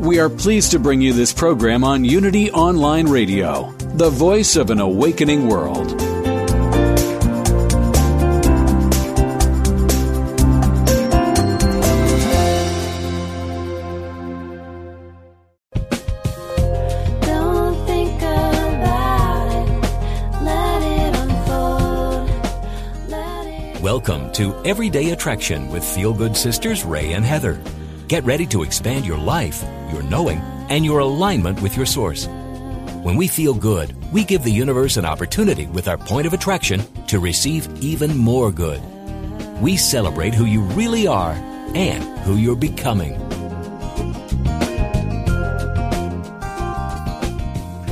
We are pleased to bring you this program on Unity Online Radio, the voice of an awakening world. Welcome to Everyday Attraction with Feel Good Sisters Ray and Heather. Get ready to expand your life, your knowing, and your alignment with your source. When we feel good, we give the universe an opportunity with our point of attraction to receive even more good. We celebrate who you really are and who you're becoming.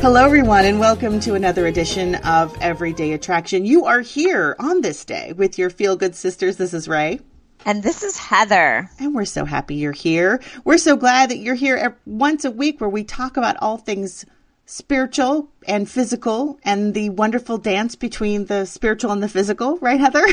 Hello, everyone, and welcome to another edition of Everyday Attraction. You are here on this day with your Feel Good Sisters. This is Ray. And this is Heather. And we're so happy you're here. We're so glad that you're here once a week where we talk about all things spiritual and physical and the wonderful dance between the spiritual and the physical. Right, Heather?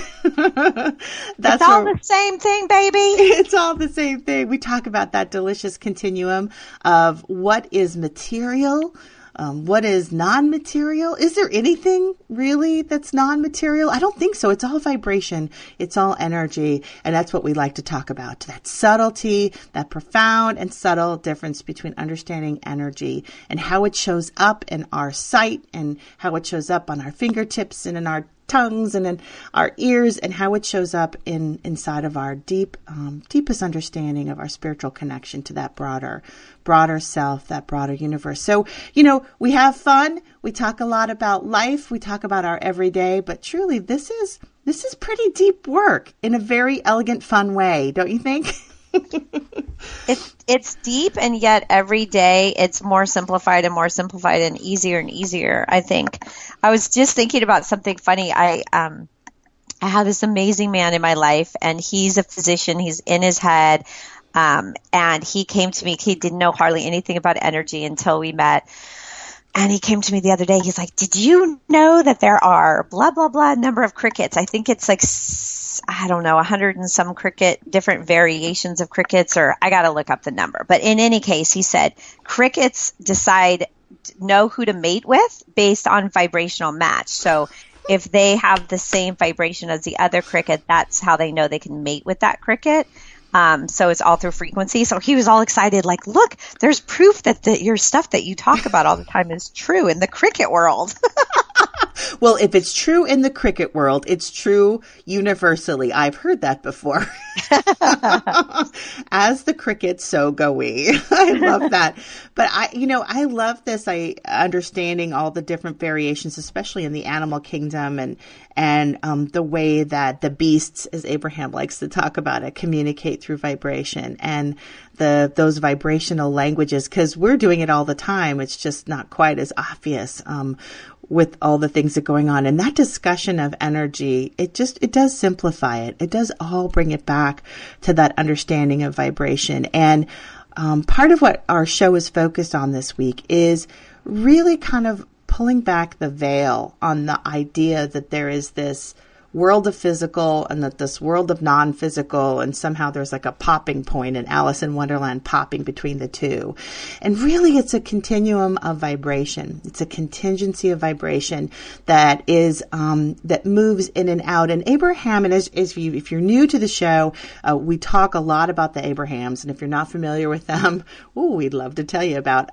That's all the same thing, baby. It's all the same thing. We talk about that delicious continuum of what is material. What is non-material? Is there anything really that's non-material? I don't think so. It's all vibration. It's all energy. And that's what we like to talk about. That subtlety, that profound and subtle difference between understanding energy and how it shows up in our sight and how it shows up on our fingertips and in our tongues and in our ears and how it shows up inside of our deepest understanding of our spiritual connection to that broader self, that broader universe. So, we have fun. We talk a lot about life. We talk about our everyday, but truly this is pretty deep work in a very elegant, fun way. Don't you think? It's deep, and yet every day it's more simplified and easier and easier, I think. I was just thinking about something funny. I have this amazing man in my life, and he's a physician. He's in his head, and he came to me. He didn't know hardly anything about energy until we met. And he came to me the other day. He's like, did you know that there are blah, blah, blah number of crickets? I think it's 100 and some different variations of crickets, or I got to look up the number. But in any case, he said, crickets know who to mate with based on vibrational match. So if they have the same vibration as the other cricket, that's how they know they can mate with that cricket. So it's all through frequency. So he was all excited, like, look, there's proof that your stuff that you talk about all the time is true in the cricket world. Well, if it's true in the cricket world, it's true universally. I've heard that before. As the cricket, so go we. I love that. But I love this. I understanding all the different variations, especially in the animal kingdom and the way that the beasts, as Abraham likes to talk about it, communicate through vibration and those vibrational languages, because we're doing it all the time. It's just not quite as obvious. With all the things that are going on. And that discussion of energy, it does simplify it. It does all bring it back to that understanding of vibration. And part of what our show is focused on this week is really kind of pulling back the veil on the idea that there is this world of physical and that this world of non-physical, and somehow there's like a popping point in Alice in Wonderland popping between the two. And really it's a continuum of vibration. It's a contingency of vibration that is, that moves in and out. And Abraham, and if you're new to the show, we talk a lot about the Abrahams. And if you're not familiar with them, we'd love to tell you about,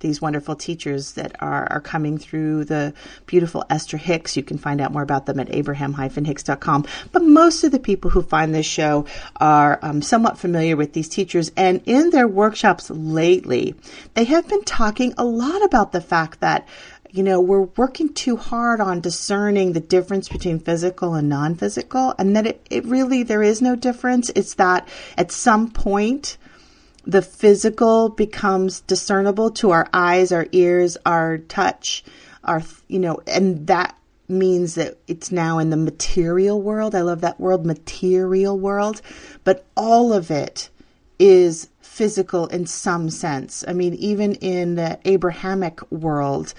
these wonderful teachers that are coming through the beautiful Esther Hicks. You can find out more about them at Abraham-Hicks.com. But most of the people who find this show are somewhat familiar with these teachers. And in their workshops lately, they have been talking a lot about the fact that, we're working too hard on discerning the difference between physical and non-physical, and that it really, there is no difference. It's that at some point, The physical becomes discernible to our eyes, our ears, our touch, our, you know, and that means that it's now in the material world. I love that word, material world, but all of it is physical in some sense. I mean, even in the Abrahamic world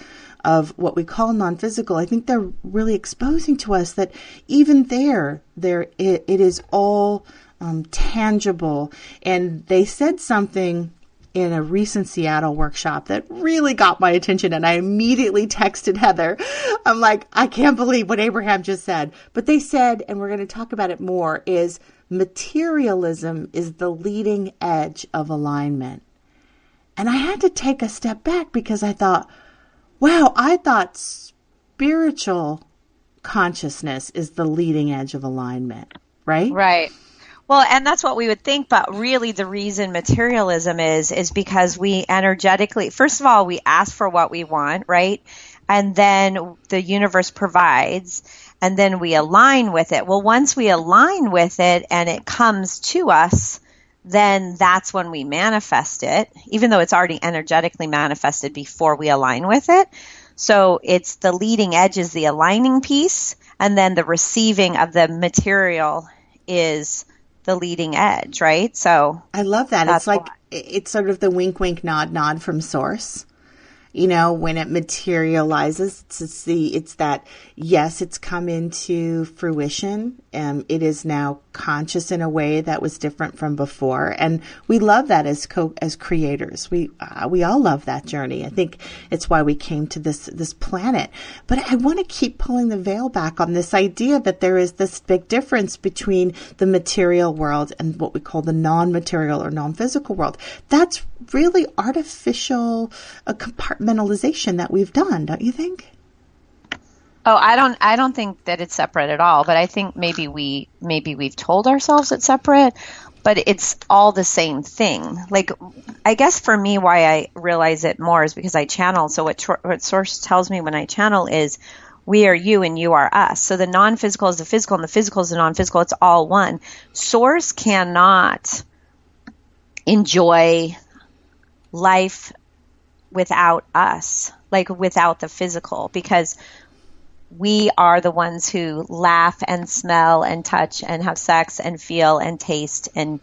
of what we call non-physical, I think they're really exposing to us that even there it is all tangible. And they said something in a recent Seattle workshop that really got my attention, and I immediately texted Heather. I'm like, I can't believe what Abraham just said. But they said, and we're going to talk about it more, is materialism is the leading edge of alignment. And I had to take a step back because I thought, wow, I thought spiritual consciousness is the leading edge of alignment, right? Right. Well, and that's what we would think, but really the reason materialism is because we energetically, first of all, we ask for what we want, right? And then the universe provides, and then we align with it. Well, once we align with it and it comes to us, then that's when we manifest it, even though it's already energetically manifested before we align with it. So it's the leading edge is the aligning piece, and then the receiving of the material is the leading edge, right? So I love that. It's like, it's sort of the wink, wink, nod, nod from source. You know, when it materializes, it's that, yes, it's come into fruition. It is now conscious in a way that was different from before. And we love that as creators. We all love that journey. I think it's why we came to this planet. But I want to keep pulling the veil back on this idea that there is this big difference between the material world and what we call the non-material or non-physical world. That's really artificial compartmentalization that we've done, don't you think? Oh, I don't think that it's separate at all, but I think maybe we've told ourselves it's separate, but it's all the same thing. Like, I guess for me, why I realize it more is because I channel. So what source tells me when I channel is, we are you and you are us. So the non-physical is the physical and the physical is the non-physical. It's all one. Source cannot enjoy life without us, like without the physical, because we are the ones who laugh and smell and touch and have sex and feel and taste and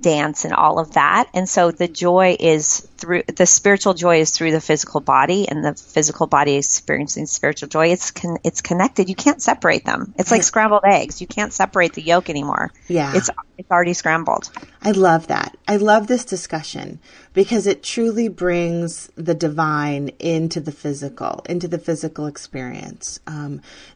dance and all of that. And so the joy is through the spiritual joy is through the physical body, and the physical body experiencing spiritual joy. It's connected. You can't separate them. It's like scrambled eggs. You can't separate the yolk anymore. Yeah, it's already scrambled. I love that. I love this discussion because it truly brings the divine into the physical experience,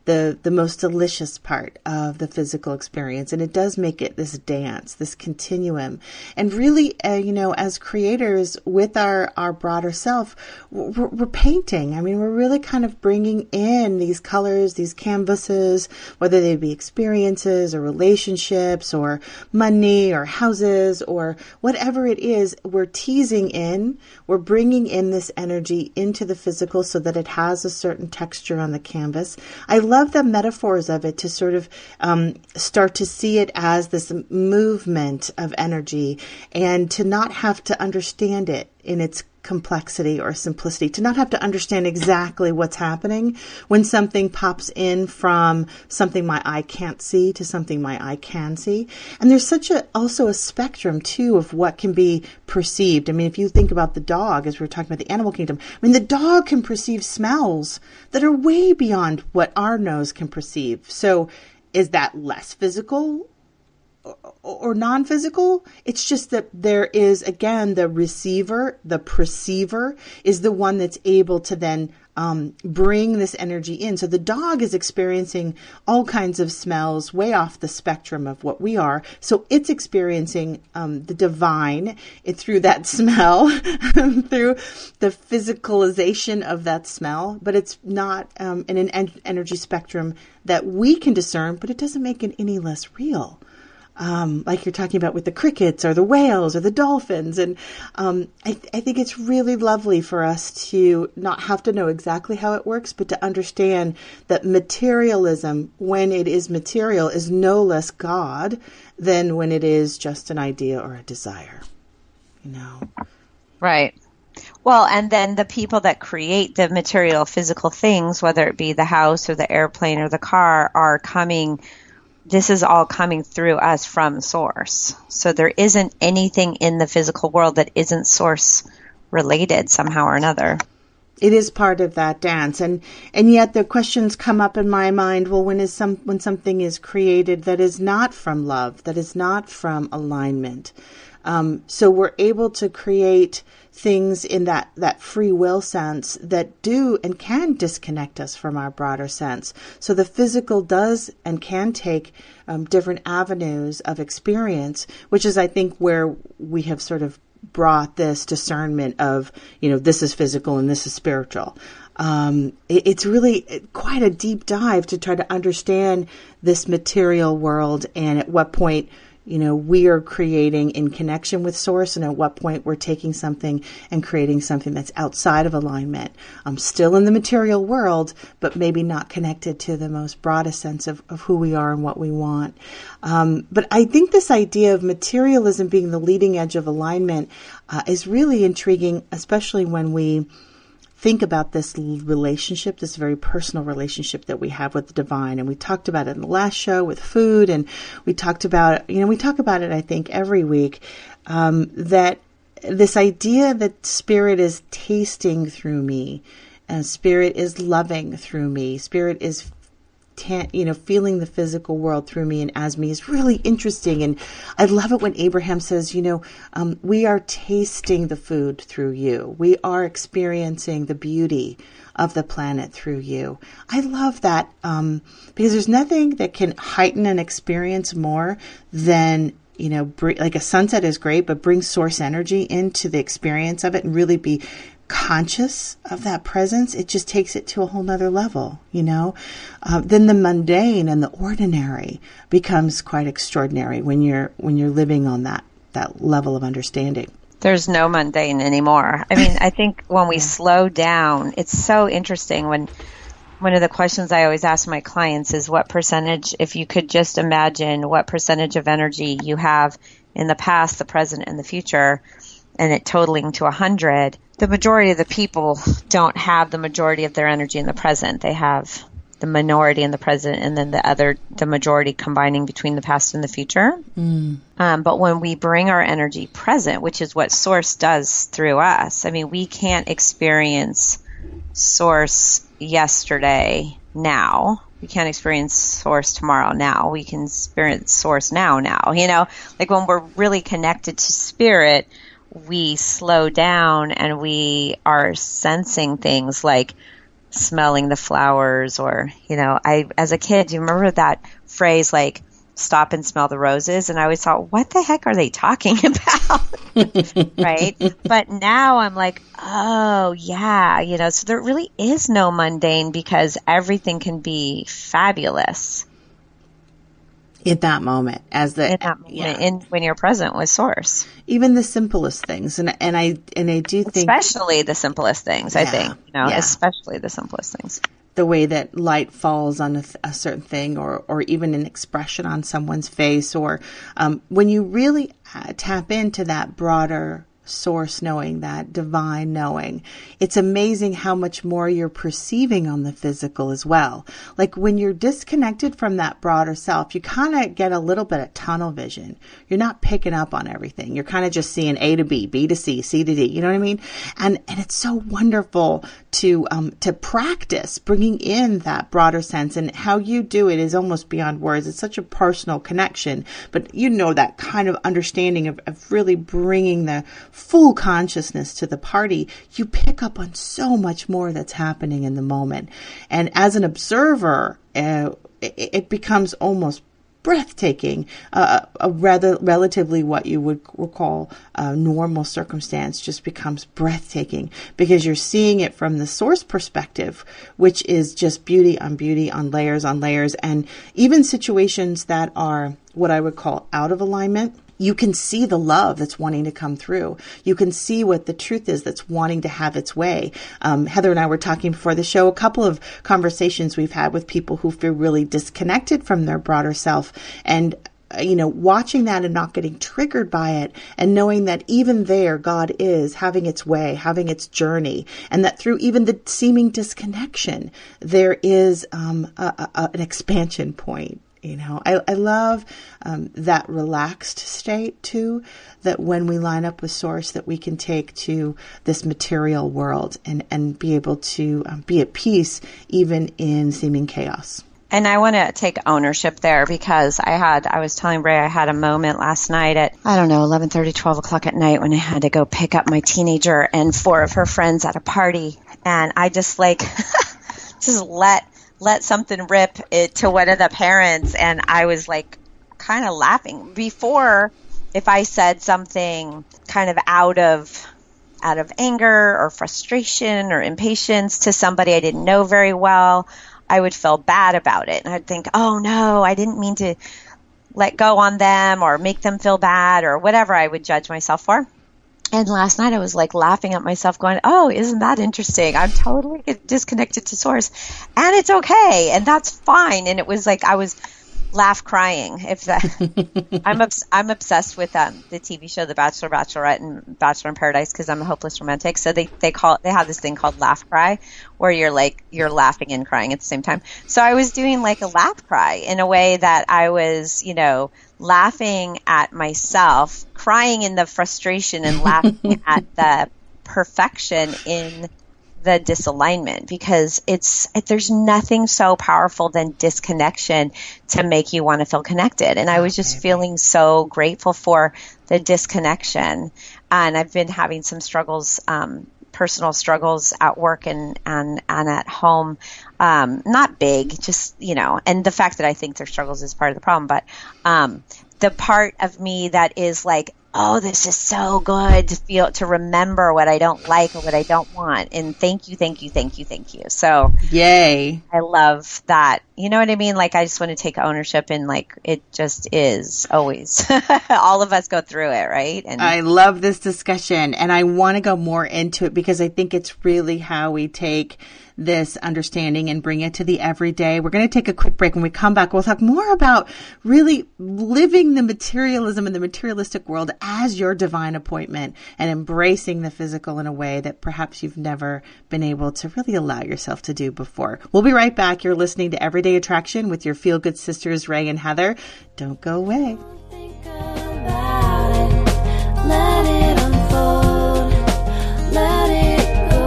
the most delicious part of the physical experience, and it does make it this dance, this continuum. And really, you know, as creators with our broader self, we're painting. I mean, we're really kind of bringing in these colors, these canvases, whether they be experiences or relationships or money or houses or whatever it is, we're teasing in, we're bringing in this energy into the physical so that it has a certain texture on the canvas. I love the metaphors of it to sort of start to see it as this movement of energy, and to not have to understand it in its complexity or simplicity, to not have to understand exactly what's happening when something pops in from something my eye can't see to something my eye can see. And there's such also a spectrum too of what can be perceived. I mean, if you think about the dog, as we were talking about the animal kingdom, I mean, the dog can perceive smells that are way beyond what our nose can perceive. So is that less physical or non-physical? It's just that there is, again, the receiver, the perceiver is the one that's able to then bring this energy in. So the dog is experiencing all kinds of smells way off the spectrum of what we are. So it's experiencing the divine through that smell, through the physicalization of that smell, but it's not in an energy spectrum that we can discern, but it doesn't make it any less real. Like you're talking about with the crickets or the whales or the dolphins. And I think it's really lovely for us to not have to know exactly how it works, but to understand that materialism, when it is material, is no less God than when it is just an idea or a desire. now. Right. Well, and then the people that create the material, physical things, whether it be the house or the airplane or the car, are coming. This is all coming through us from source. So there isn't anything in the physical world that isn't source related somehow or another. It is part of that dance. And yet the questions come up in my mind, well, when something is created that is not from love, that is not from alignment. So we're able to create things in that free will sense that do and can disconnect us from our broader sense. So the physical does and can take different avenues of experience, which is, I think, where we have sort of brought this discernment of, you know, this is physical and this is spiritual. It's really quite a deep dive to try to understand this material world and at what point, you know, we are creating in connection with source and at what point we're taking something and creating something that's outside of alignment. I'm still in the material world, but maybe not connected to the most broadest sense of who we are and what we want. But I think this idea of materialism being the leading edge of alignment is really intriguing, especially when we think about this relationship, this very personal relationship that we have with the divine. And we talked about it in the last show with food, and we talked about, you know, we talk about it, I think, every week, that this idea that spirit is tasting through me, and spirit is loving through me, spirit is feeling the physical world through me and as me is really interesting. And I love it when Abraham says, you know, we are tasting the food through you. We are experiencing the beauty of the planet through you. I love that because there's nothing that can heighten an experience more than, you know, like a sunset is great, but bring source energy into the experience of it and really be conscious of that presence. It just takes it to a whole nother level, you know. Then the mundane and the ordinary becomes quite extraordinary when you're living on that level of understanding. There's no mundane anymore. I mean, I think when we slow down, it's so interesting. When one of the questions I always ask my clients is, what percentage, if you could just imagine what percentage of energy you have in the past, the present, and the future, and it totaling to 100, the majority of the people don't have the majority of their energy in the present. They have the minority in the present, and then the majority combining between the past and the future. Mm. But when we bring our energy present, which is what source does through us, I mean, we can't experience source yesterday now. We can't experience source tomorrow now. We can experience source now, you know, like when we're really connected to spirit, we slow down and we are sensing things like smelling the flowers, or, you know, I, as a kid, do you remember that phrase, like, stop and smell the roses? And I always thought, what the heck are they talking about? Right? But now I'm like, oh yeah, you know, so there really is no mundane because everything can be fabulous in that moment, when you're present with source, even the simplest things, and I do think, especially the simplest things. Yeah, I think, you know, yeah. Especially the simplest things. The way that light falls on a certain thing, or even an expression on someone's face, or when you really tap into that broader source knowing, that divine knowing, it's amazing how much more you're perceiving on the physical as well. Like when you're disconnected from that broader self, you kind of get a little bit of tunnel vision. You're not picking up on everything. You're kind of just seeing A to B, B to C, C to D. You know what I mean? And it's so wonderful to practice bringing in that broader sense, and how you do it is almost beyond words. It's such a personal connection, but you know, that kind of understanding of really bringing the full consciousness to the party, you pick up on so much more that's happening in the moment. And as an observer, it becomes almost breathtaking, relatively what you would call a normal circumstance just becomes breathtaking, because you're seeing it from the source perspective, which is just beauty on layers, and even situations that are what I would call out of alignment. You can see the love that's wanting to come through. You can see what the truth is that's wanting to have its way. Heather and I were talking before the show, a couple of conversations we've had with people who feel really disconnected from their broader self. And you know, watching that and not getting triggered by it, and knowing that even there, God is having its way, having its journey, and that through even the seeming disconnection, there is an expansion point. You know, I love that relaxed state too, that when we line up with Source, that we can take to this material world and be able to be at peace even in seeming chaos. And I want to take ownership there, because I was telling Ray, I had a moment last night at, 11:30, 12 o'clock at night, when I had to go pick up my teenager and four of her friends at a party. And I just just let something rip it to one of the parents. And I was kind of laughing. Before, if I said something kind of out of anger or frustration or impatience to somebody I didn't know very well, I would feel bad about it. And I'd think, oh no, I didn't mean to let go on them or make them feel bad or whatever I would judge myself for. And last night I was laughing at myself going, oh, isn't that interesting? I'm totally disconnected to Source, and it's okay. And that's fine. And it was I was laugh crying. I'm obsessed with the TV show, The Bachelor, Bachelorette, and Bachelor in Paradise, because I'm a hopeless romantic. So they have this thing called laugh cry, where you're laughing and crying at the same time. So I was doing a laugh cry in a way that I was, laughing at myself, crying in the frustration, and laughing at the perfection in the disalignment, because there's nothing so powerful than disconnection to make you want to feel connected. And I was just feeling so grateful for the disconnection. And I've been having some struggles, personal struggles at work and at home. Not big, just, and the fact that I think their struggles is part of the problem, but the part of me that is oh, this is so good to remember what I don't like or what I don't want. And thank you. So yay. I love that. You know what I mean? I just want to take ownership, and it just is always. All of us go through it, right? And I love this discussion, and I want to go more into it, because I think it's really how we take this understanding and bring it to the everyday. We're going to take a quick break. When we come back, we'll talk more about really living the materialism and the materialistic world as your divine appointment, and embracing the physical in a way that perhaps you've never been able to really allow yourself to do before. We'll be right back. You're listening to Everyday Attraction with your Feel Good Sisters, Ray and Heather. Don't go away. Think about it. Let it unfold. Let it go.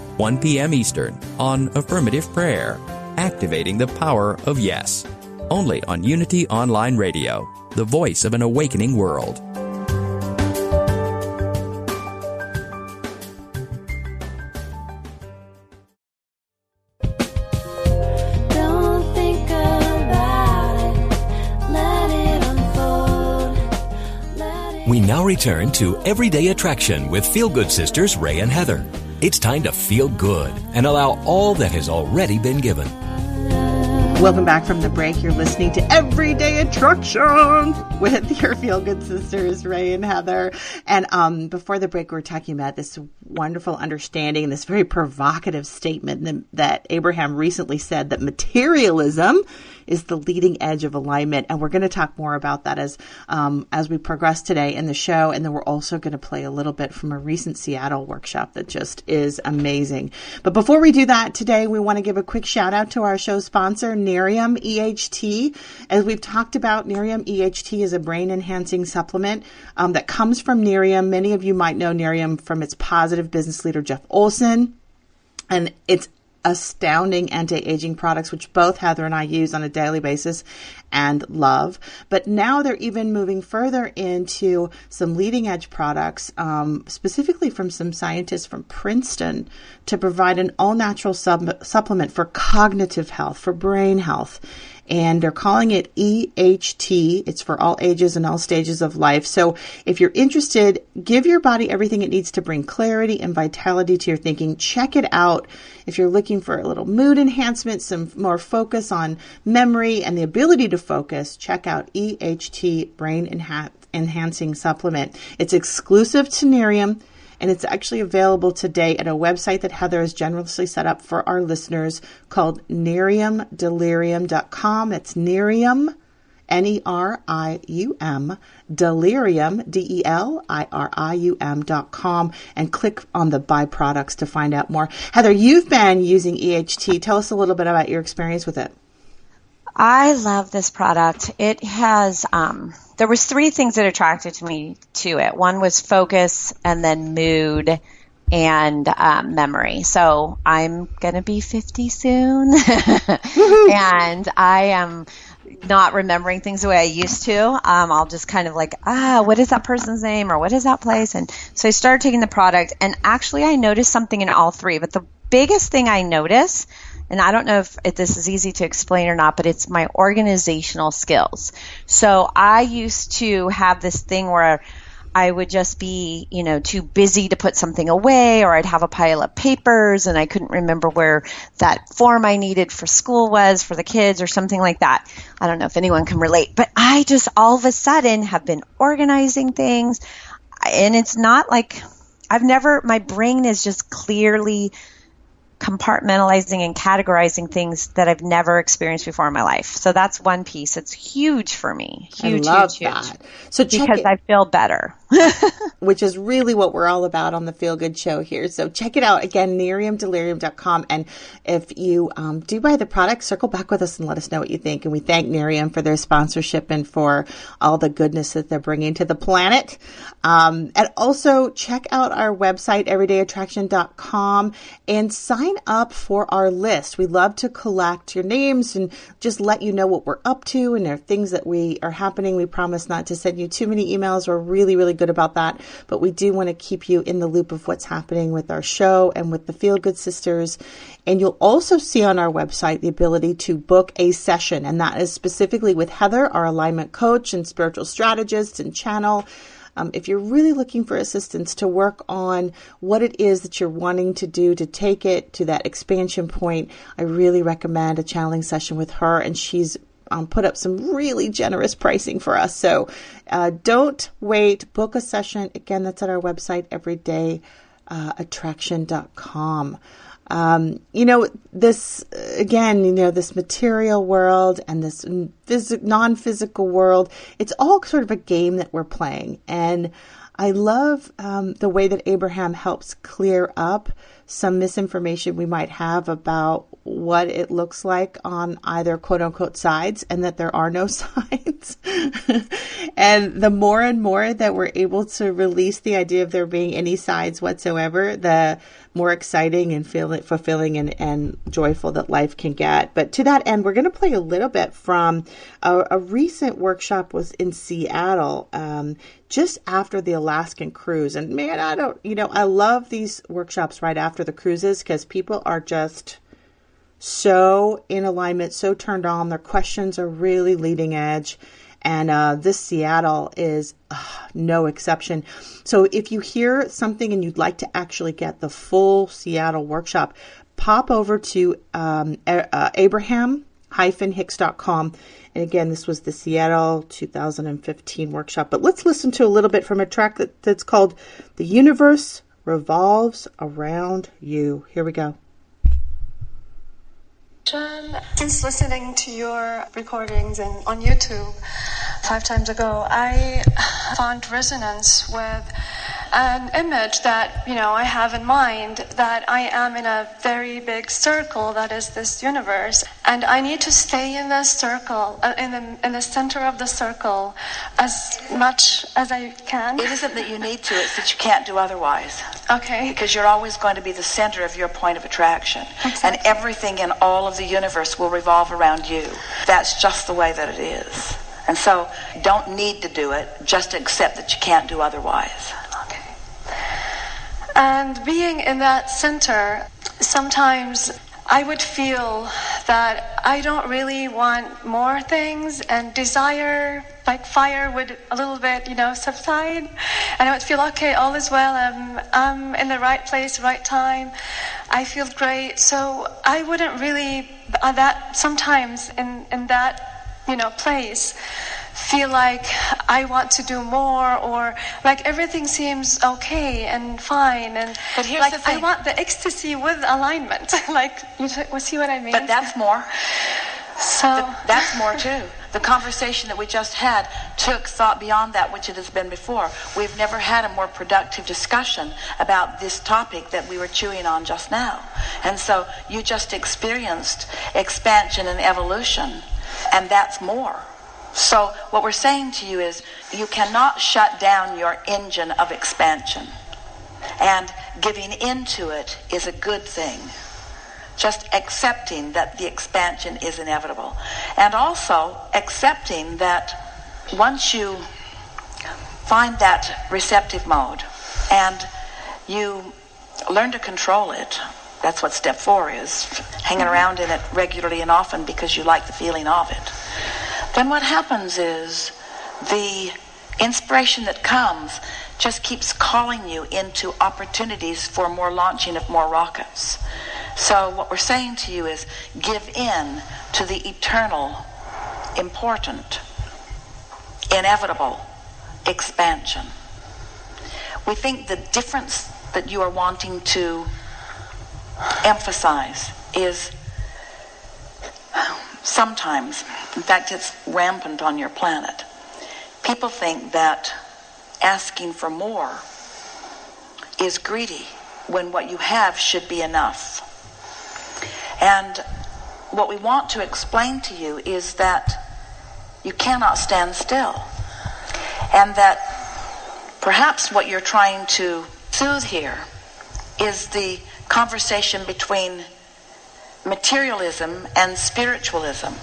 1 p.m. Eastern, on Affirmative Prayer, Activating the Power of Yes, only on Unity Online Radio, the voice of an awakening world. Don't think about it. Let it unfold. We now return to Everyday Attraction with Feel Good Sisters Ray and Heather. It's time to feel good and allow all that has already been given. Welcome back from the break. You're listening to Everyday Attraction with your Feel Good Sisters, Ray and Heather. And before the break, we were talking about this wonderful understanding, this very provocative statement that Abraham recently said, that materialism is the leading edge of alignment. And we're going to talk more about that as we progress today in the show. And then we're also going to play a little bit from a recent Seattle workshop that just is amazing. But before we do that today, we want to give a quick shout out to our show sponsor, Nerium EHT. As we've talked about, Nerium EHT is a brain enhancing supplement that comes from Nerium. Many of you might know Nerium from its positive business leader, Jeff Olson, and it's astounding anti-aging products, which both Heather and I use on a daily basis and love. But now they're even moving further into some leading edge products, specifically from some scientists from Princeton, to provide an all-natural supplement for cognitive health, for brain health. And they're calling it EHT. It's for all ages and all stages of life. So if you're interested, give your body everything it needs to bring clarity and vitality to your thinking. Check it out. If you're looking for a little mood enhancement, some more focus on memory and the ability to focus, check out EHT Brain Enhancing Supplement. It's exclusive to Nerium. And it's actually available today at a website that Heather has generously set up for our listeners called NeriumDelirium.com. That's Nerium, N-E-R-I-U-M, Delirium, D-E-L-I-R-I-U-M.com, and click on the Buy Products to find out more. Heather, you've been using EHT. Tell us a little bit about your experience with it. I love this product. It has, there was three things that attracted me to it. One was focus, and then mood, and memory. So I'm going to be 50 soon, and I am not remembering things the way I used to. I'll just kind of like, what is that person's name, or what is that place? And so I started taking the product, and actually I noticed something in all three, but the biggest thing I noticed, and I don't know if this is easy to explain or not, but it's my organizational skills. So I used to have this thing where I would just be, too busy to put something away, or I'd have a pile of papers and I couldn't remember where that form I needed for school was for the kids or something like that. I don't know if anyone can relate, but I just all of a sudden have been organizing things, and it's not like my brain is just clearly compartmentalizing and categorizing things that I've never experienced before in my life. So that's one piece. It's huge for me. Huge. So because I feel better. Which is really what we're all about on the Feel Good Show here. So check it out. Again, NeriumDelirium.com. And if you do buy the product, circle back with us and let us know what you think. And we thank Nerium for their sponsorship and for all the goodness that they're bringing to the planet. And also check out our website, everydayattraction.com, and sign up for our list. We love to collect your names and just let you know what we're up to, and there are things that we are happening. We promise not to send you too many emails. We're really, really good about that, but we do want to keep you in the loop of what's happening with our show and with the Feel Good Sisters. And you'll also see on our website the ability to book a session, and that is specifically with Heather, our alignment coach and spiritual strategist and channel. If you're really looking for assistance to work on what it is that you're wanting to do to take it to that expansion point, I really recommend a channeling session with her. And she's put up some really generous pricing for us. So don't wait. Book a session. Again, that's at our website, everydayattraction.com. This, again, this material world and this non-physical world, it's all sort of a game that we're playing. And I love the way that Abraham helps clear up some misinformation we might have about what it looks like on either quote unquote sides, and that there are no sides. And the more and more that we're able to release the idea of there being any sides whatsoever, the more exciting and fulfilling and joyful that life can get. But to that end, we're going to play a little bit from a recent workshop was in Seattle, just after the Alaskan cruise. And man, I love these workshops right after the cruises, because people are just so in alignment, so turned on. Their questions are really leading edge. And this Seattle is no exception. So if you hear something and you'd like to actually get the full Seattle workshop, pop over to Abraham reverend-hicks.com. And again, this was the Seattle 2015 workshop. But let's listen to a little bit from a track that's called The Universe Revolves Around You. Here we go. Since listening to your recordings and on YouTube 5 times ago, I found resonance with an image that, you know, I have in mind, that I am in a very big circle that is this universe, and I need to stay in this circle, in the center of the circle, as much as I can. It isn't that you need to, it's that you can't do otherwise. Okay. Because you're always going to be the center of your point of attraction. Exactly. And everything in all of the universe will revolve around you. That's just the way that it is. And so, don't need to do it, just accept that you can't do otherwise. And being in that center, sometimes I would feel that I don't really want more things, and desire, like fire, would a little bit, you know, subside. And I would feel, okay, all is well, I'm in the right place, right time, I feel great. So I wouldn't really, that sometimes in that, you know, place, feel like I want to do more, or like everything seems okay and fine, and but here's like the thing. I want the ecstasy with alignment. Like, you see what I mean? But that's more. So that's more too. The conversation that we just had took thought beyond that which it has been before. We've never had a more productive discussion about this topic that we were chewing on just now. And so you just experienced expansion and evolution, and that's more. So what we're saying to you is you cannot shut down your engine of expansion, and giving into it is a good thing. Just accepting that the expansion is inevitable, and also accepting that once you find that receptive mode and you learn to control it, that's what step 4 is, hanging around in it regularly and often because you like the feeling of it. Then what happens is the inspiration that comes just keeps calling you into opportunities for more launching of more rockets. So what we're saying to you is give in to the eternal, important, inevitable expansion. We think the difference that you are wanting to emphasize is sometimes, in fact, it's rampant on your planet. People think that asking for more is greedy, when what you have should be enough. And what we want to explain to you is that you cannot stand still, and that perhaps what you're trying to soothe here is the conversation between materialism and spiritualism,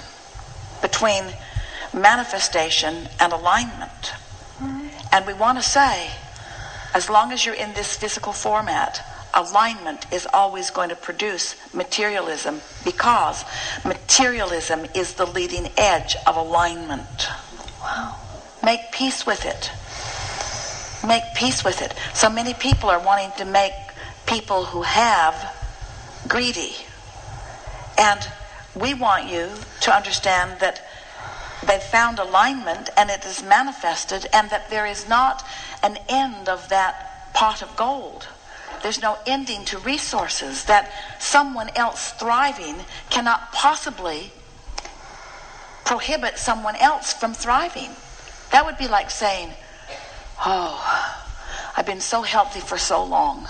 between manifestation and alignment. And we want to say, as long as you're in this physical format, alignment is always going to produce materialism, because materialism is the leading edge of alignment. Wow. Make peace with it. Make peace with it. So many people are wanting to make people who have greedy. And we want you to understand that they've found alignment and it is manifested, and that there is not an end of that pot of gold. There's no ending to resources, that someone else thriving cannot possibly prohibit someone else from thriving. That would be like saying, oh, I've been so healthy for so long.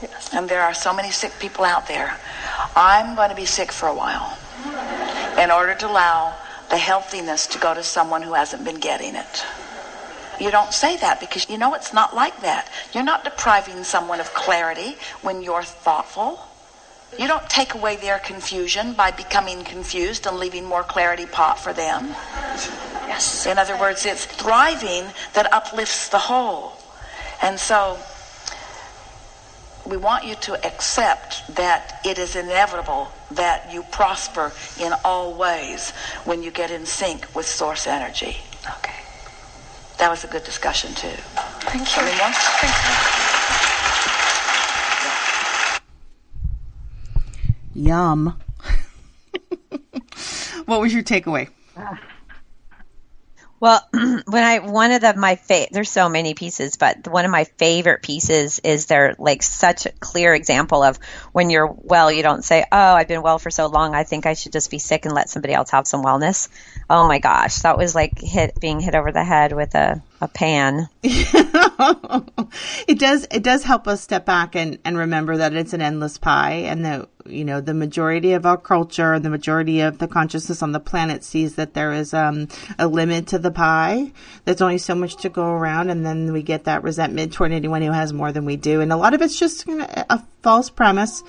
Yes. And there are so many sick people out there. I'm going to be sick for a while in order to allow the healthiness to go to someone who hasn't been getting it. You don't say that, because you know it's not like that. You're not depriving someone of clarity when you're thoughtful. You don't take away their confusion by becoming confused and leaving more clarity pot for them. Yes. In other words, it's thriving that uplifts the whole. And so we want you to accept that it is inevitable that you prosper in all ways when you get in sync with source energy. Okay. That was a good discussion too. Thank you. Anyone? Thank you. Yum. What was your takeaway? Well, there's so many pieces, but one of my favorite pieces is they're like such a clear example of when you're well, you don't say, oh, I've been well for so long, I think I should just be sick and let somebody else have some wellness. Oh my gosh, that was like being hit over the head with a pan. It does help us step back and remember that it's an endless pie, and that, you know, the majority of our culture and the majority of the consciousness on the planet sees that there is a limit to the pie. There's only so much to go around, and then we get that resentment toward anyone who has more than we do. And a lot of it's just a false premise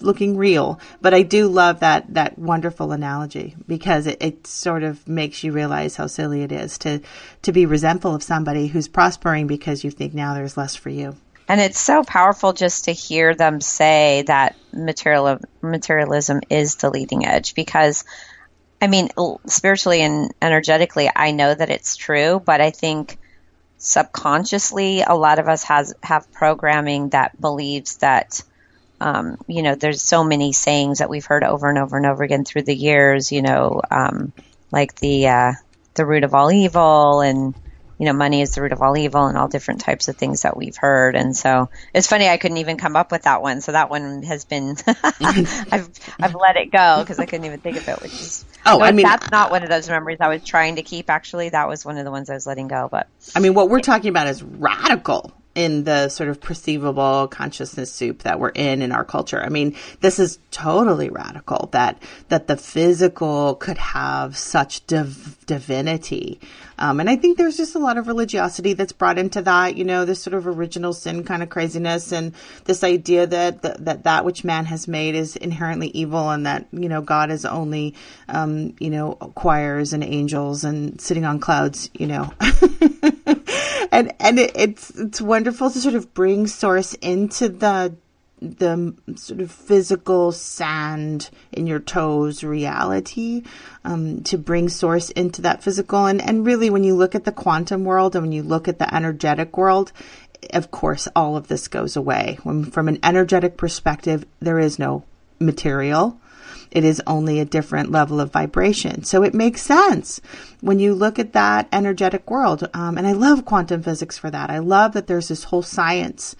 looking real. But I do love that wonderful analogy, because it sort of makes you realize how silly it is to be resentful of somebody who's prospering because you think now there's less for you. And it's so powerful just to hear them say that materialism is the leading edge, because, I mean, spiritually and energetically, I know that it's true, but I think subconsciously a lot of us have programming that believes that, you know, there's so many sayings that we've heard over and over and over again through the years, you know, like the root of all evil, and, you know, money is the root of all evil, and all different types of things that we've heard. And so it's funny, I couldn't even come up with that one. So that one has been, I've let it go because I couldn't even think of it, which is, that's not one of those memories I was trying to keep. Actually, that was one of the ones I was letting go. But I mean, what we're talking about is radical in the sort of perceivable consciousness soup that we're in our culture. I mean, this is totally radical that the physical could have such divinity. And I think there's just a lot of religiosity that's brought into that, you know, this sort of original sin kind of craziness, and this idea that which man has made is inherently evil, and that, you know, God is only, you know, choirs and angels and sitting on clouds, you know. And it's wonderful to sort of bring source into the sort of physical sand in your toes reality, to bring source into that physical. And really, when you look at the quantum world and when you look at the energetic world, of course, all of this goes away. When, from an energetic perspective, there is no material. It is only a different level of vibration. So it makes sense when you look at that energetic world. And I love quantum physics for that. I love that there's this whole science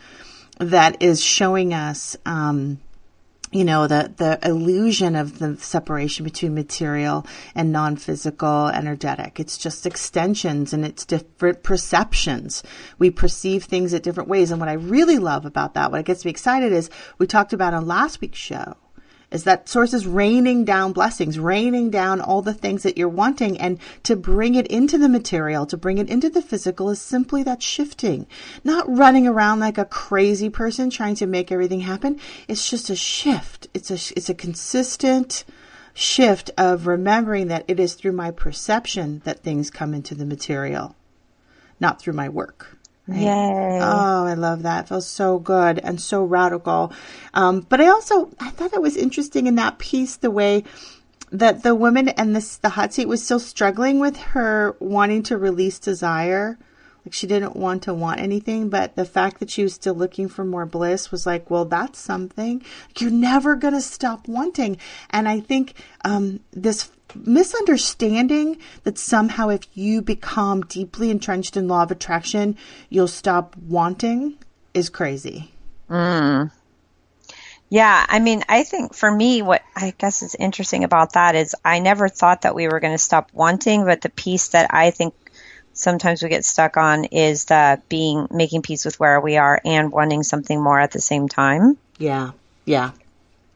that is showing us, you know, the illusion of the separation between material and non-physical energetic. It's just extensions, and it's different perceptions. We perceive things at different ways. And what I really love about that, what gets me excited, is we talked about on last week's show, is that source is raining down blessings, raining down all the things that you're wanting. And to bring it into the material, to bring it into the physical, is simply that shifting. Not running around like a crazy person trying to make everything happen. It's just a shift. It's a consistent shift of remembering that it is through my perception that things come into the material, not through my work. Right. Yay. Oh, I love that. It feels so good and so radical. But I thought it was interesting in that piece, the way that the woman in the hot seat was still struggling with her wanting to release desire. Like, she didn't want to want anything, but the fact that she was still looking for more bliss was like, well, that's something. You're never going to stop wanting. And I think this misunderstanding that somehow if you become deeply entrenched in law of attraction, you'll stop wanting is crazy. Mm. Yeah. I mean, I think for me, what I guess is interesting about that is I never thought that we were going to stop wanting, but the piece that I think sometimes we get stuck on is the making peace with where we are and wanting something more at the same time. Yeah. Yeah.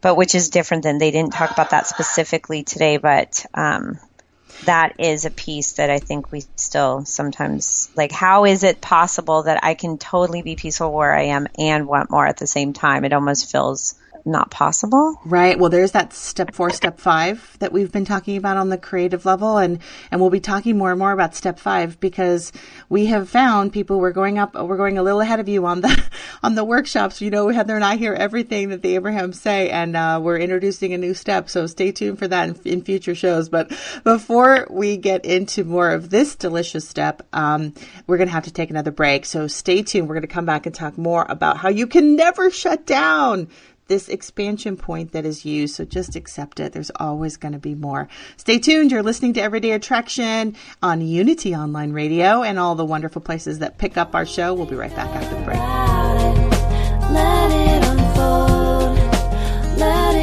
But which is different than, they didn't talk about that specifically today, but that is a piece that I think we still sometimes, like, how is it possible that I can totally be peaceful where I am and want more at the same time? It almost feels not possible. Right. Well, there's that step 4, step 5 that we've been talking about on the creative level. And we'll be talking more and more about step 5, because we have found people, we're going a little ahead of you on the workshops. You know, Heather and I hear everything that the Abrahams say, and we're introducing a new step. So stay tuned for that in future shows. But before we get into more of this delicious step, we're going to have to take another break. So stay tuned. We're going to come back and talk more about how you can never shut down this expansion point that is used. So just accept it. There's always going to be more. Stay tuned. You're listening to Everyday Attraction on Unity Online Radio and all the wonderful places that pick up our show. We'll be right back after the break. Let it unfold. Let it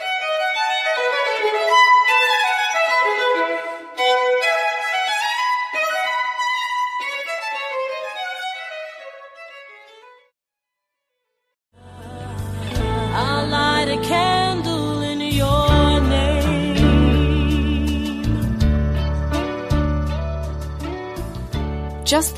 Just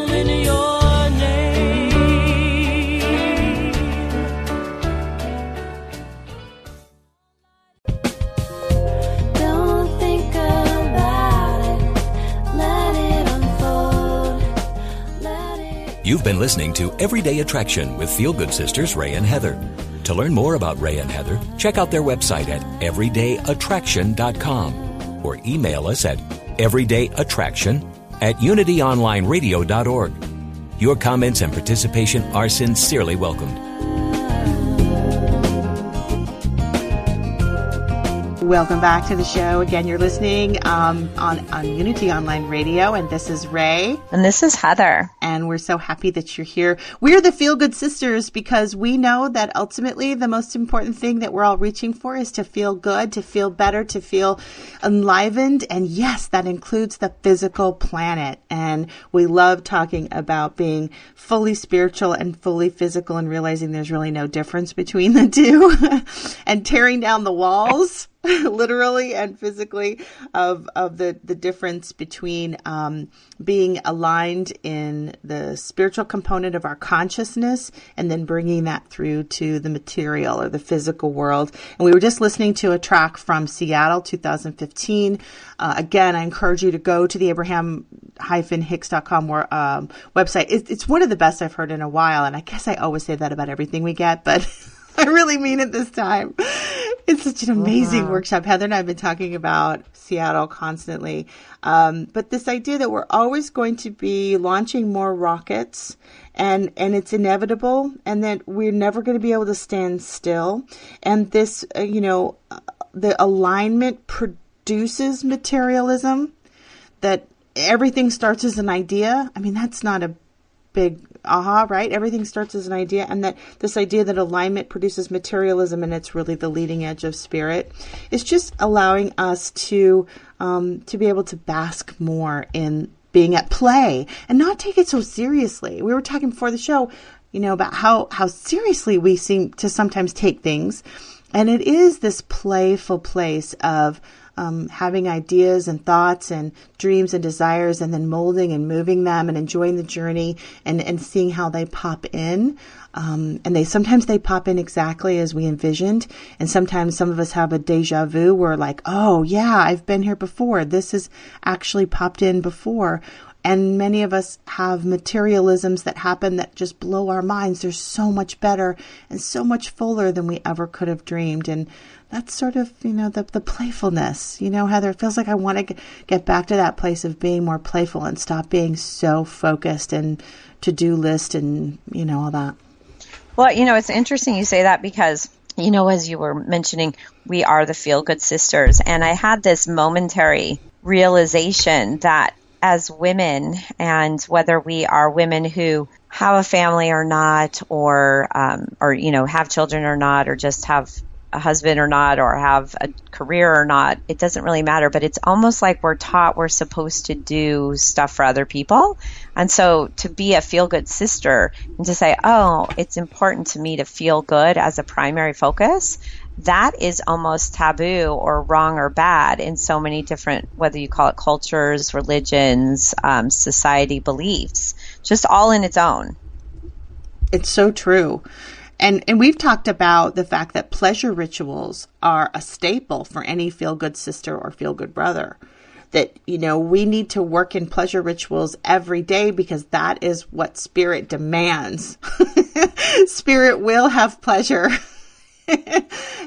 in your name. Don't think about it. Let it unfold. You've been listening to Everyday Attraction with Feel Good Sisters Ray and Heather. To learn more about Ray and Heather, check out their website at everydayattraction.com or email us at everydayattraction@unityonlineradio.org. Your comments and participation are sincerely welcomed. Welcome back to the show. Again, you're listening on Unity Online Radio, and this is Ray. And this is Heather. And we're so happy that you're here. We're the Feel Good Sisters because we know that ultimately the most important thing that we're all reaching for is to feel good, to feel better, to feel enlivened. And yes, that includes the physical planet. And we love talking about being fully spiritual and fully physical and realizing there's really no difference between the two and tearing down the walls. Literally and physically of the difference between being aligned in the spiritual component of our consciousness and then bringing that through to the material or the physical world. And we were just listening to a track from Seattle, 2015. Again, I encourage you to go to the Abraham-Hicks.com website. It's one of the best I've heard in a while. And I guess I always say that about everything we get, but I really mean it this time. It's such an amazing workshop. Heather and I have been talking about Seattle constantly. But this idea that we're always going to be launching more rockets and it's inevitable and that we're never going to be able to stand still. And this, the alignment produces materialism, that everything starts as an idea. I mean, that's not a big aha, right? Everything starts as an idea, and that this idea that alignment produces materialism and it's really the leading edge of spirit. It's just allowing us to be able to bask more in being at play and not take it so seriously. We were talking before the show, about how seriously we seem to sometimes take things. And it is this playful place of having ideas and thoughts and dreams and desires, and then molding and moving them and enjoying the journey and seeing how they pop in. And sometimes they pop in exactly as we envisioned. And sometimes some of us have a deja vu where like, oh yeah, I've been here before. This has actually popped in before. And many of us have materialisms that happen that just blow our minds. They're so much better and so much fuller than we ever could have dreamed. And that's sort of, the playfulness. Heather, it feels like I want to get back to that place of being more playful and stop being so focused and to-do list and, all that. Well, it's interesting you say that because, as you were mentioning, we are the Feel Good Sisters. And I had this momentary realization that as women, and whether we are women who have a family or not, or have children or not, or just have a husband or not, or have a career or not, it doesn't really matter. But it's almost like we're taught we're supposed to do stuff for other people. And so to be a feel-good sister and to say, oh, it's important to me to feel good as a primary focus, that is almost taboo or wrong or bad in so many different, whether you call it cultures, religions, society, beliefs, just all in its own. It's so true. And we've talked about the fact that pleasure rituals are a staple for any feel-good sister or feel-good brother, that, we need to work in pleasure rituals every day because that is what spirit demands. Spirit will have pleasure.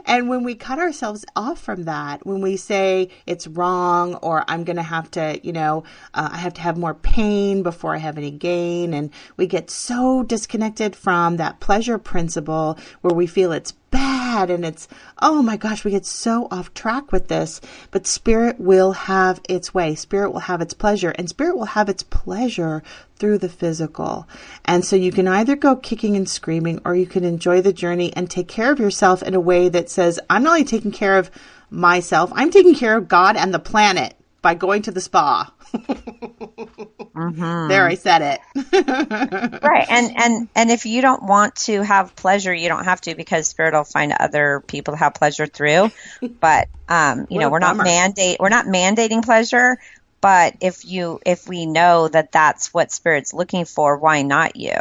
And when we cut ourselves off from that, when we say it's wrong, or I'm going to have to, I have to have more pain before I have any gain. And we get so disconnected from that pleasure principle where we feel it's bad and it's, oh my gosh, we get so off track with this. But spirit will have its way. Spirit will have its pleasure, and spirit will have its pleasure through the physical. And so you can either go kicking and screaming, or you can enjoy the journey and take care of yourself in a way that says, I'm not only taking care of myself, I'm taking care of God and the planet by going to the spa. Mm-hmm. There, I said it. Right. And if you don't want to have pleasure, you don't have to, because spirit will find other people to have pleasure through. But, we're not mandating pleasure. But if we know that that's what spirit's looking for, why not you?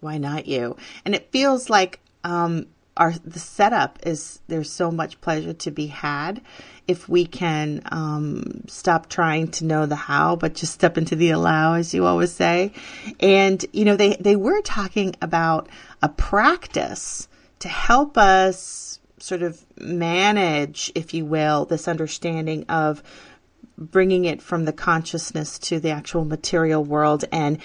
Why not you? And it feels like the setup is there's so much pleasure to be had if we can stop trying to know the how, but just step into the allow, as you always say. And they were talking about a practice to help us sort of manage, if you will, this understanding of bringing it from the consciousness to the actual material world. And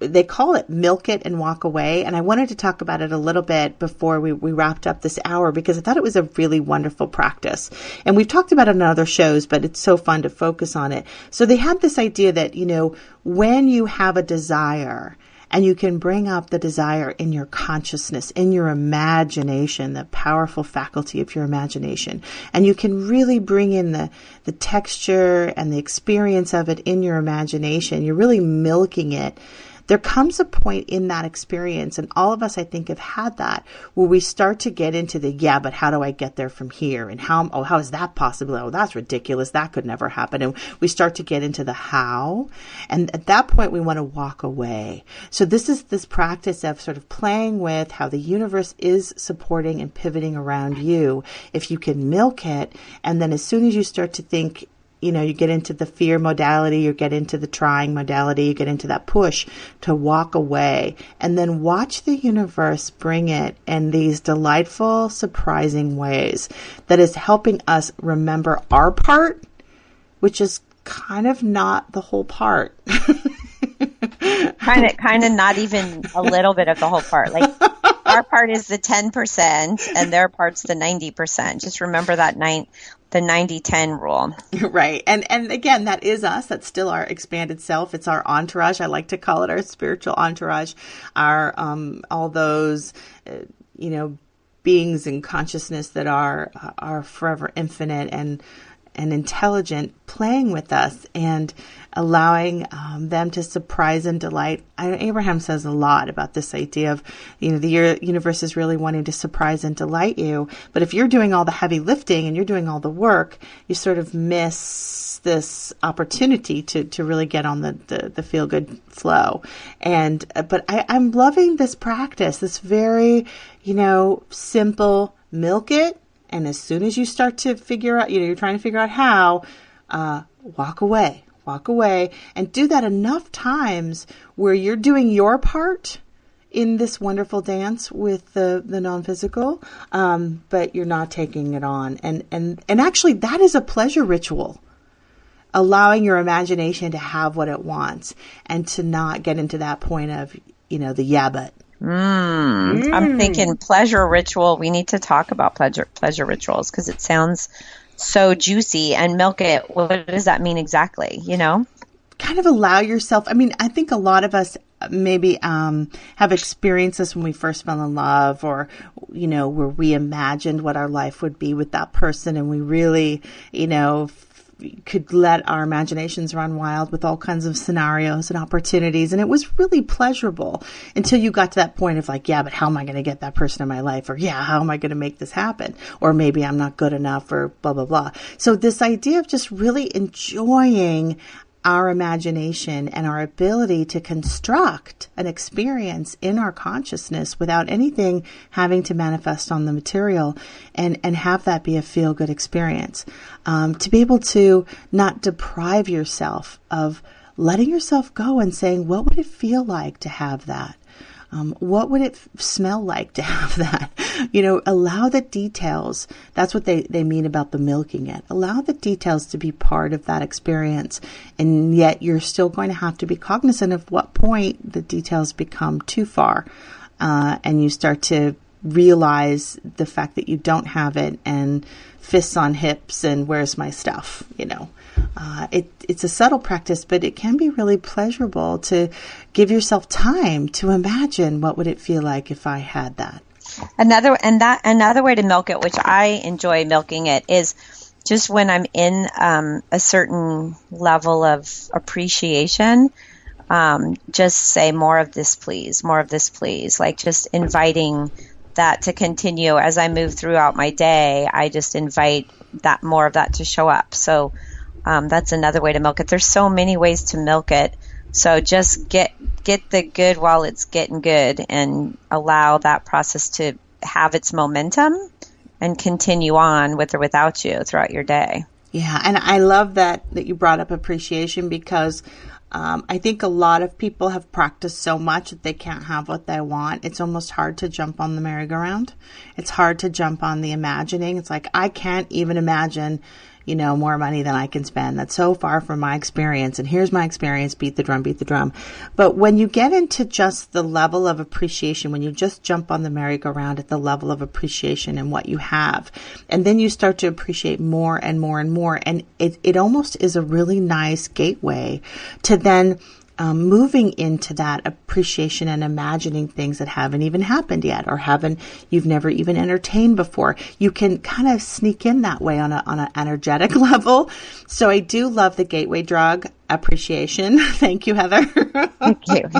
they call it milk it and walk away. And I wanted to talk about it a little bit before we wrapped up this hour, because I thought it was a really wonderful practice. And we've talked about it on other shows, but it's so fun to focus on it. So they had this idea that, when you have a desire, and you can bring up the desire in your consciousness, in your imagination, the powerful faculty of your imagination. And you can really bring in the texture and the experience of it in your imagination. You're really milking it. There comes a point in that experience, and all of us, I think, have had that, where we start to get into the, yeah, but how do I get there from here? And how is that possible? Oh, that's ridiculous. That could never happen. And we start to get into the how. And at that point, we want to walk away. So this is this practice of sort of playing with how the universe is supporting and pivoting around you. If you can milk it, and then as soon as you start to think, you get into the fear modality, you get into the trying modality, you get into that push to walk away, and then watch the universe bring it in these delightful, surprising ways that is helping us remember our part, which is kind of not the whole part. kind of not even a little bit of the whole part. Like, our part is the 10% and their part's the 90%. Just remember that the 90-10 rule. Right. And again, that is us. That's still our expanded self. It's our entourage. I like to call it our spiritual entourage, our all those, beings and consciousness that are forever infinite and and intelligent, playing with us and allowing them to surprise and delight. I know Abraham says a lot about this idea of, you know, the universe is really wanting to surprise and delight you. But if you're doing all the heavy lifting and you're doing all the work, you sort of miss this opportunity to really get on the feel-good flow. And but I'm loving this practice, this very, you know, simple milk it. And as soon as you start to figure out, you know, you're trying to figure out how, walk away, and do that enough times where you're doing your part in this wonderful dance with the non-physical, but you're not taking it on. And actually that is a pleasure ritual, allowing your imagination to have what it wants and to not get into that point of, you know, the yeah, but. I'm thinking pleasure ritual. We need to talk about pleasure rituals because it sounds so juicy. And milk it, what does that mean exactly? You know, kind of allow yourself. I mean, I think a lot of us maybe have experienced this when we first fell in love, or, you know, where we imagined what our life would be with that person, and we really, you know, could let our imaginations run wild with all kinds of scenarios and opportunities. And it was really pleasurable until you got to that point of like, yeah, but how am I going to get that person in my life? Or yeah, how am I going to make this happen? Or maybe I'm not good enough, or blah, blah, blah. So this idea of just really enjoying our imagination and our ability to construct an experience in our consciousness without anything having to manifest on the material, and have that be a feel-good experience. To be able to not deprive yourself of letting yourself go and saying, what would it feel like to have that? What would it smell like to have that? You know, allow the details. That's what they mean about the milking it. Allow the details to be part of that experience. And yet you're still going to have to be cognizant of what point the details become too far. And you start to realize the fact that you don't have it, and fists on hips and where's my stuff, you know. It's a subtle practice, but it can be really pleasurable to give yourself time to imagine what would it feel like if I had that. Another way to milk it, which I enjoy milking it, is just when I'm in a certain level of appreciation, just say more of this please, like just inviting that to continue as I move throughout my day. I just invite that, more of that, to show up. So that's another way to milk it. There's so many ways to milk it. So just get the good while it's getting good, and allow that process to have its momentum and continue on with or without you throughout your day. Yeah, and I love that you brought up appreciation, because I think a lot of people have practiced so much that they can't have what they want. It's almost hard to jump on the merry-go-round. It's hard to jump on the imagining. It's like, I can't even imagine, you know, more money than I can spend. That's so far from my experience. And here's my experience. Beat the drum. But when you get into just the level of appreciation, when you just jump on the merry-go-round at the level of appreciation and what you have, and then you start to appreciate more and more and more. And it almost is a really nice gateway to then moving into that appreciation and imagining things that haven't even happened yet, or you've never even entertained before. You can kind of sneak in that way on an energetic level. So I do love the gateway drug, appreciation. Thank you, Heather. Thank you.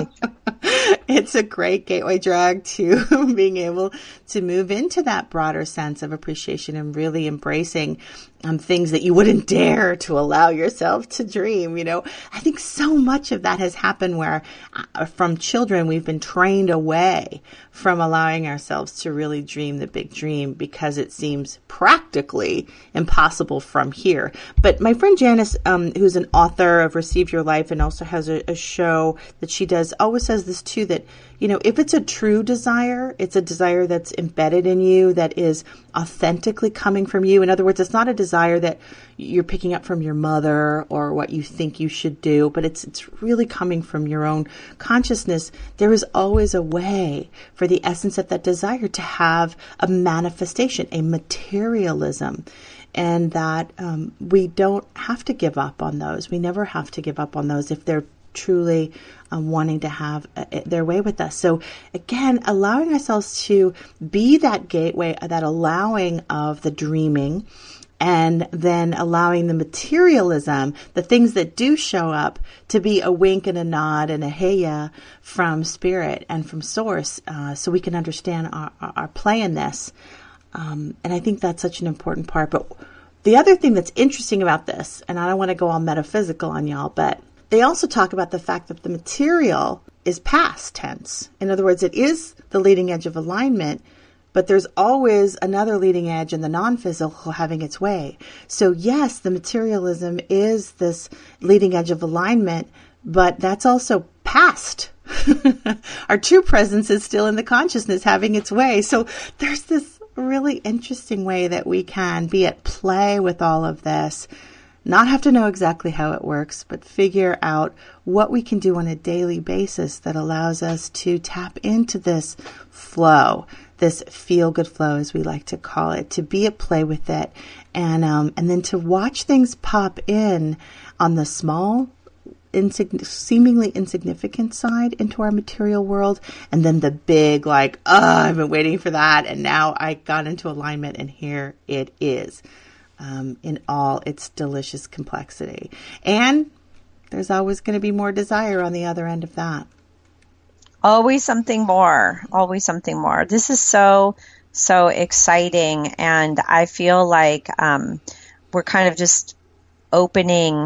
It's a great gateway drug to being able to move into that broader sense of appreciation and really embracing things that you wouldn't dare to allow yourself to dream. You know, I think so much of that has happened where from children, we've been trained away from allowing ourselves to really dream the big dream because it seems practically impossible from here. But my friend Janice, who's an author of Receive Your Life and also has a show that she does, always says this too, that, you know, if it's a true desire, it's a desire that's embedded in you, that is authentically coming from you. In other words, it's not a desire that you're picking up from your mother or what you think you should do, but it's really coming from your own consciousness. There is always a way for the essence of that desire to have a manifestation, a materialism. And that we don't have to give up on those. We never have to give up on those if they're truly wanting to have their way with us. So again, allowing ourselves to be that gateway, that allowing of the dreaming, and then allowing the materialism, the things that do show up, to be a wink and a nod and a hey-ya from Spirit and from Source, so we can understand our play in this. And I think that's such an important part. But the other thing that's interesting about this, and I don't want to go all metaphysical on y'all, but they also talk about the fact that the material is past tense. In other words, it is the leading edge of alignment, but there's always another leading edge in the non-physical having its way. So yes, the materialism is this leading edge of alignment, but that's also past. Our true presence is still in the consciousness having its way. So there's this really interesting way that we can be at play with all of this, not have to know exactly how it works, but figure out what we can do on a daily basis that allows us to tap into this flow, this feel-good flow, as we like to call it, to be at play with it, and then to watch things pop in on the small, seemingly insignificant side into our material world, and then the big, like, I've been waiting for that, and now I got into alignment, and here it is. In all its delicious complexity. And there's always going to be more desire on the other end of that. Always something more. Always something more. This is so, so exciting. And I feel like we're kind of just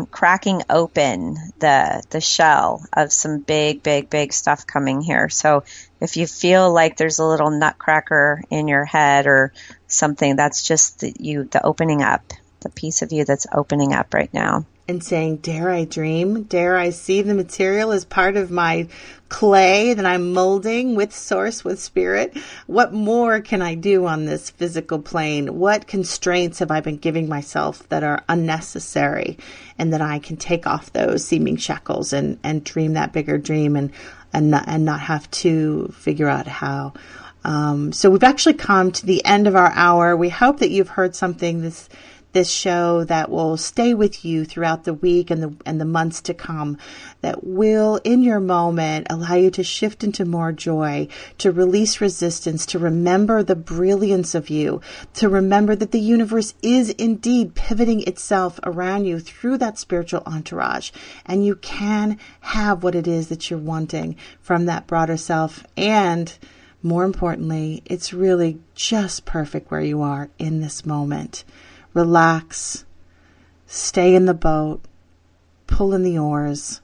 cracking open the shell of some big, big, big stuff coming here. So if you feel like there's a little nutcracker in your head or something, that's just the opening up, the piece of you that's opening up right now. And saying, dare I dream? Dare I see the material as part of my clay that I'm molding with Source, with Spirit? What more can I do on this physical plane? What constraints have I been giving myself that are unnecessary? And that I can take off those seeming shackles and dream that bigger dream and not have to figure out how. So we've actually come to the end of our hour. We hope that you've heard something this show that will stay with you throughout the week and the months to come, that will, in your moment, allow you to shift into more joy, to release resistance, to remember the brilliance of you, to remember that the universe is indeed pivoting itself around you through that spiritual entourage, and you can have what it is that you're wanting from that broader self. And more importantly, it's really just perfect where you are in this moment. Relax, stay in the boat, pull in the oars,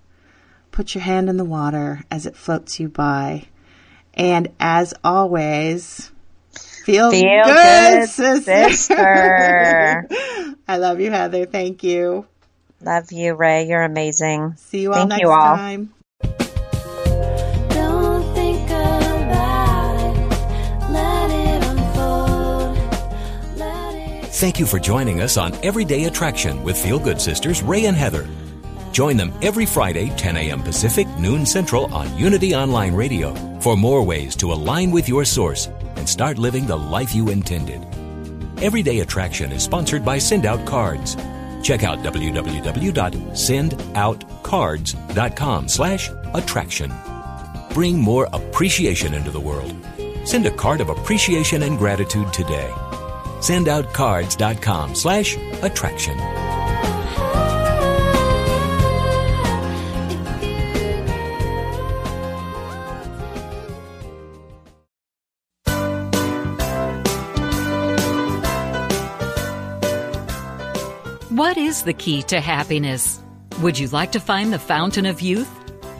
put your hand in the water as it floats you by. And as always, feel good, sister. I love you, Heather. Thank you. Love you, Ray. You're amazing. See you all next time. Thank you for joining us on Everyday Attraction with Feel Good Sisters Ray and Heather. Join them every Friday, 10 a.m. Pacific, noon Central on Unity Online Radio for more ways to align with your source and start living the life you intended. Everyday Attraction is sponsored by Send Out Cards. Check out sendoutcards.com/attraction. Bring more appreciation into the world. Send a card of appreciation and gratitude today. sendoutcards.com/attraction. What is the key to happiness? Would you like to find the fountain of youth?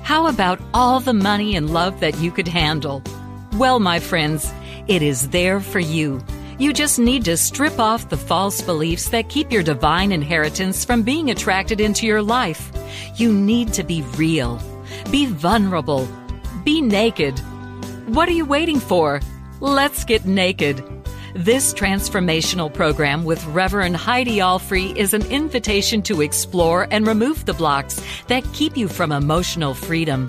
How about all the money and love that you could handle? Well, my friends, it is there for you. You just need to strip off the false beliefs that keep your divine inheritance from being attracted into your life. You need to be real, be vulnerable, be naked. What are you waiting for? Let's get naked. This transformational program with Reverend Heidi Allfree is an invitation to explore and remove the blocks that keep you from emotional freedom.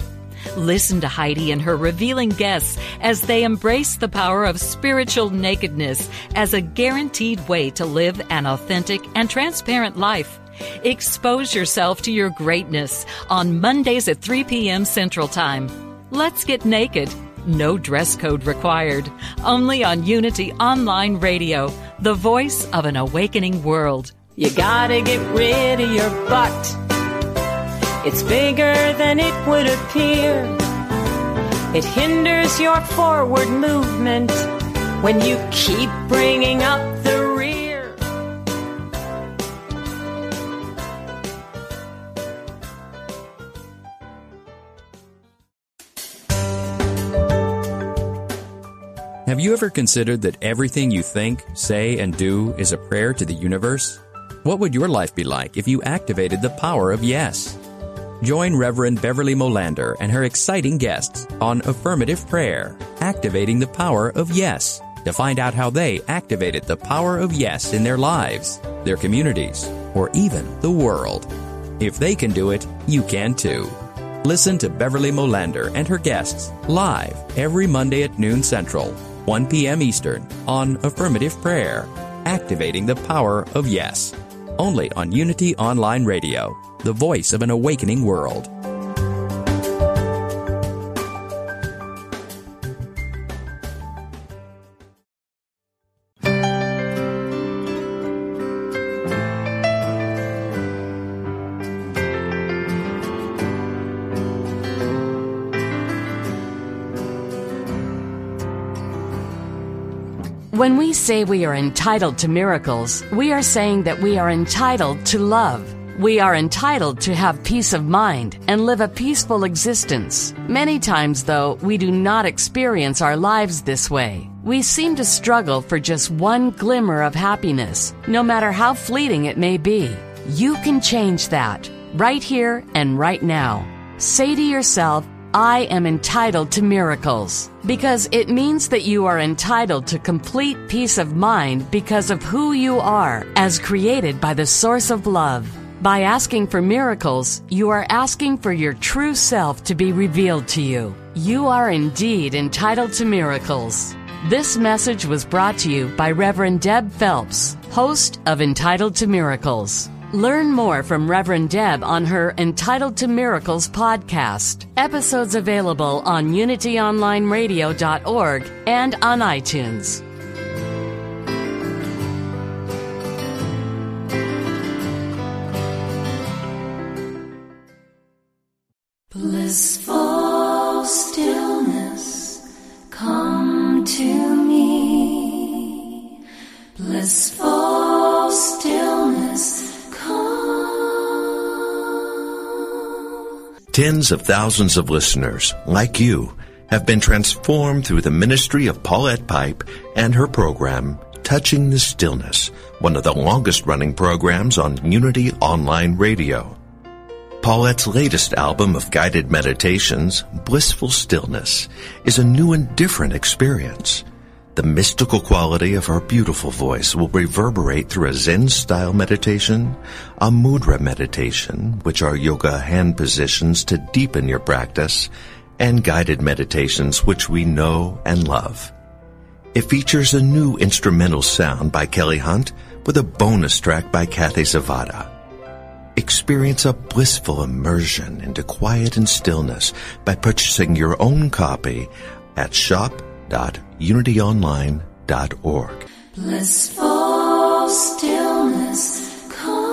Listen to Heidi and her revealing guests as they embrace the power of spiritual nakedness as a guaranteed way to live an authentic and transparent life. Expose yourself to your greatness on Mondays at 3 p.m. Central Time. Let's get naked. No dress code required. Only on Unity Online Radio, the voice of an awakening world. You gotta get rid of your butt. It's bigger than it would appear. It hinders your forward movement when you keep bringing up the rear. Have you ever considered that everything you think, say, and do is a prayer to the universe? What would your life be like if you activated the power of yes? Join Reverend Beverly Molander and her exciting guests on Affirmative Prayer, Activating the Power of Yes, to find out how they activated the power of yes in their lives, their communities, or even the world. If they can do it, you can too. Listen to Beverly Molander and her guests live every Monday at noon Central, 1 p.m. Eastern on Affirmative Prayer, Activating the Power of Yes. Only on Unity Online Radio, the voice of an awakening world. When we say we are entitled to miracles, we are saying that we are entitled to love. We are entitled to have peace of mind and live a peaceful existence. Many times, though, we do not experience our lives this way. We seem to struggle for just one glimmer of happiness, no matter how fleeting it may be. You can change that, right here and right now. Say to yourself, I am entitled to miracles, because it means that you are entitled to complete peace of mind because of who you are as created by the source of love. By asking for miracles, you are asking for your true self to be revealed to you. You are indeed entitled to miracles. This message was brought to you by Reverend Deb Phelps, host of Entitled to Miracles. Learn more from Reverend Deb on her Entitled to Miracles podcast. Episodes available on unityonlineradio.org and on iTunes. Blissful stillness, come to me. Blissful stillness. Tens of thousands of listeners, like you, have been transformed through the ministry of Paulette Pipe and her program, Touching the Stillness, one of the longest-running programs on Unity Online Radio. Paulette's latest album of guided meditations, Blissful Stillness, is a new and different experience. The mystical quality of her beautiful voice will reverberate through a Zen-style meditation, a mudra meditation, which are yoga hand positions to deepen your practice, and guided meditations, which we know and love. It features a new instrumental sound by Kelly Hunt with a bonus track by Kathy Savada. Experience a blissful immersion into quiet and stillness by purchasing your own copy at shop.unityonline.org. Blissful stillness, come.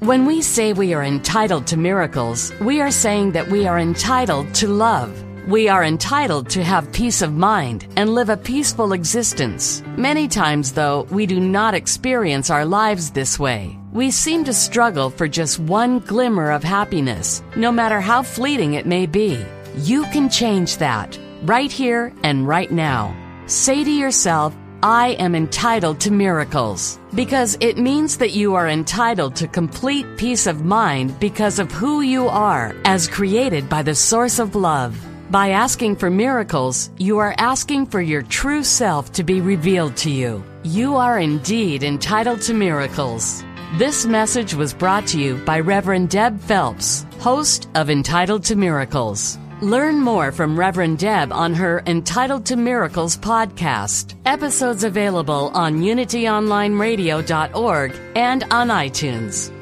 When we say we are entitled to miracles, we are saying that we are entitled to love. We are entitled to have peace of mind and live a peaceful existence. Many times, though, we do not experience our lives this way. We seem to struggle for just one glimmer of happiness, no matter how fleeting it may be. You can change that, right here and right now. Say to yourself, I am entitled to miracles, because it means that you are entitled to complete peace of mind because of who you are as created by the source of love. By asking for miracles, you are asking for your true self to be revealed to you. You are indeed entitled to miracles. This message was brought to you by Reverend Deb Phelps, host of Entitled to Miracles. Learn more from Reverend Deb on her Entitled to Miracles podcast. Episodes available on unityonlineradio.org and on iTunes.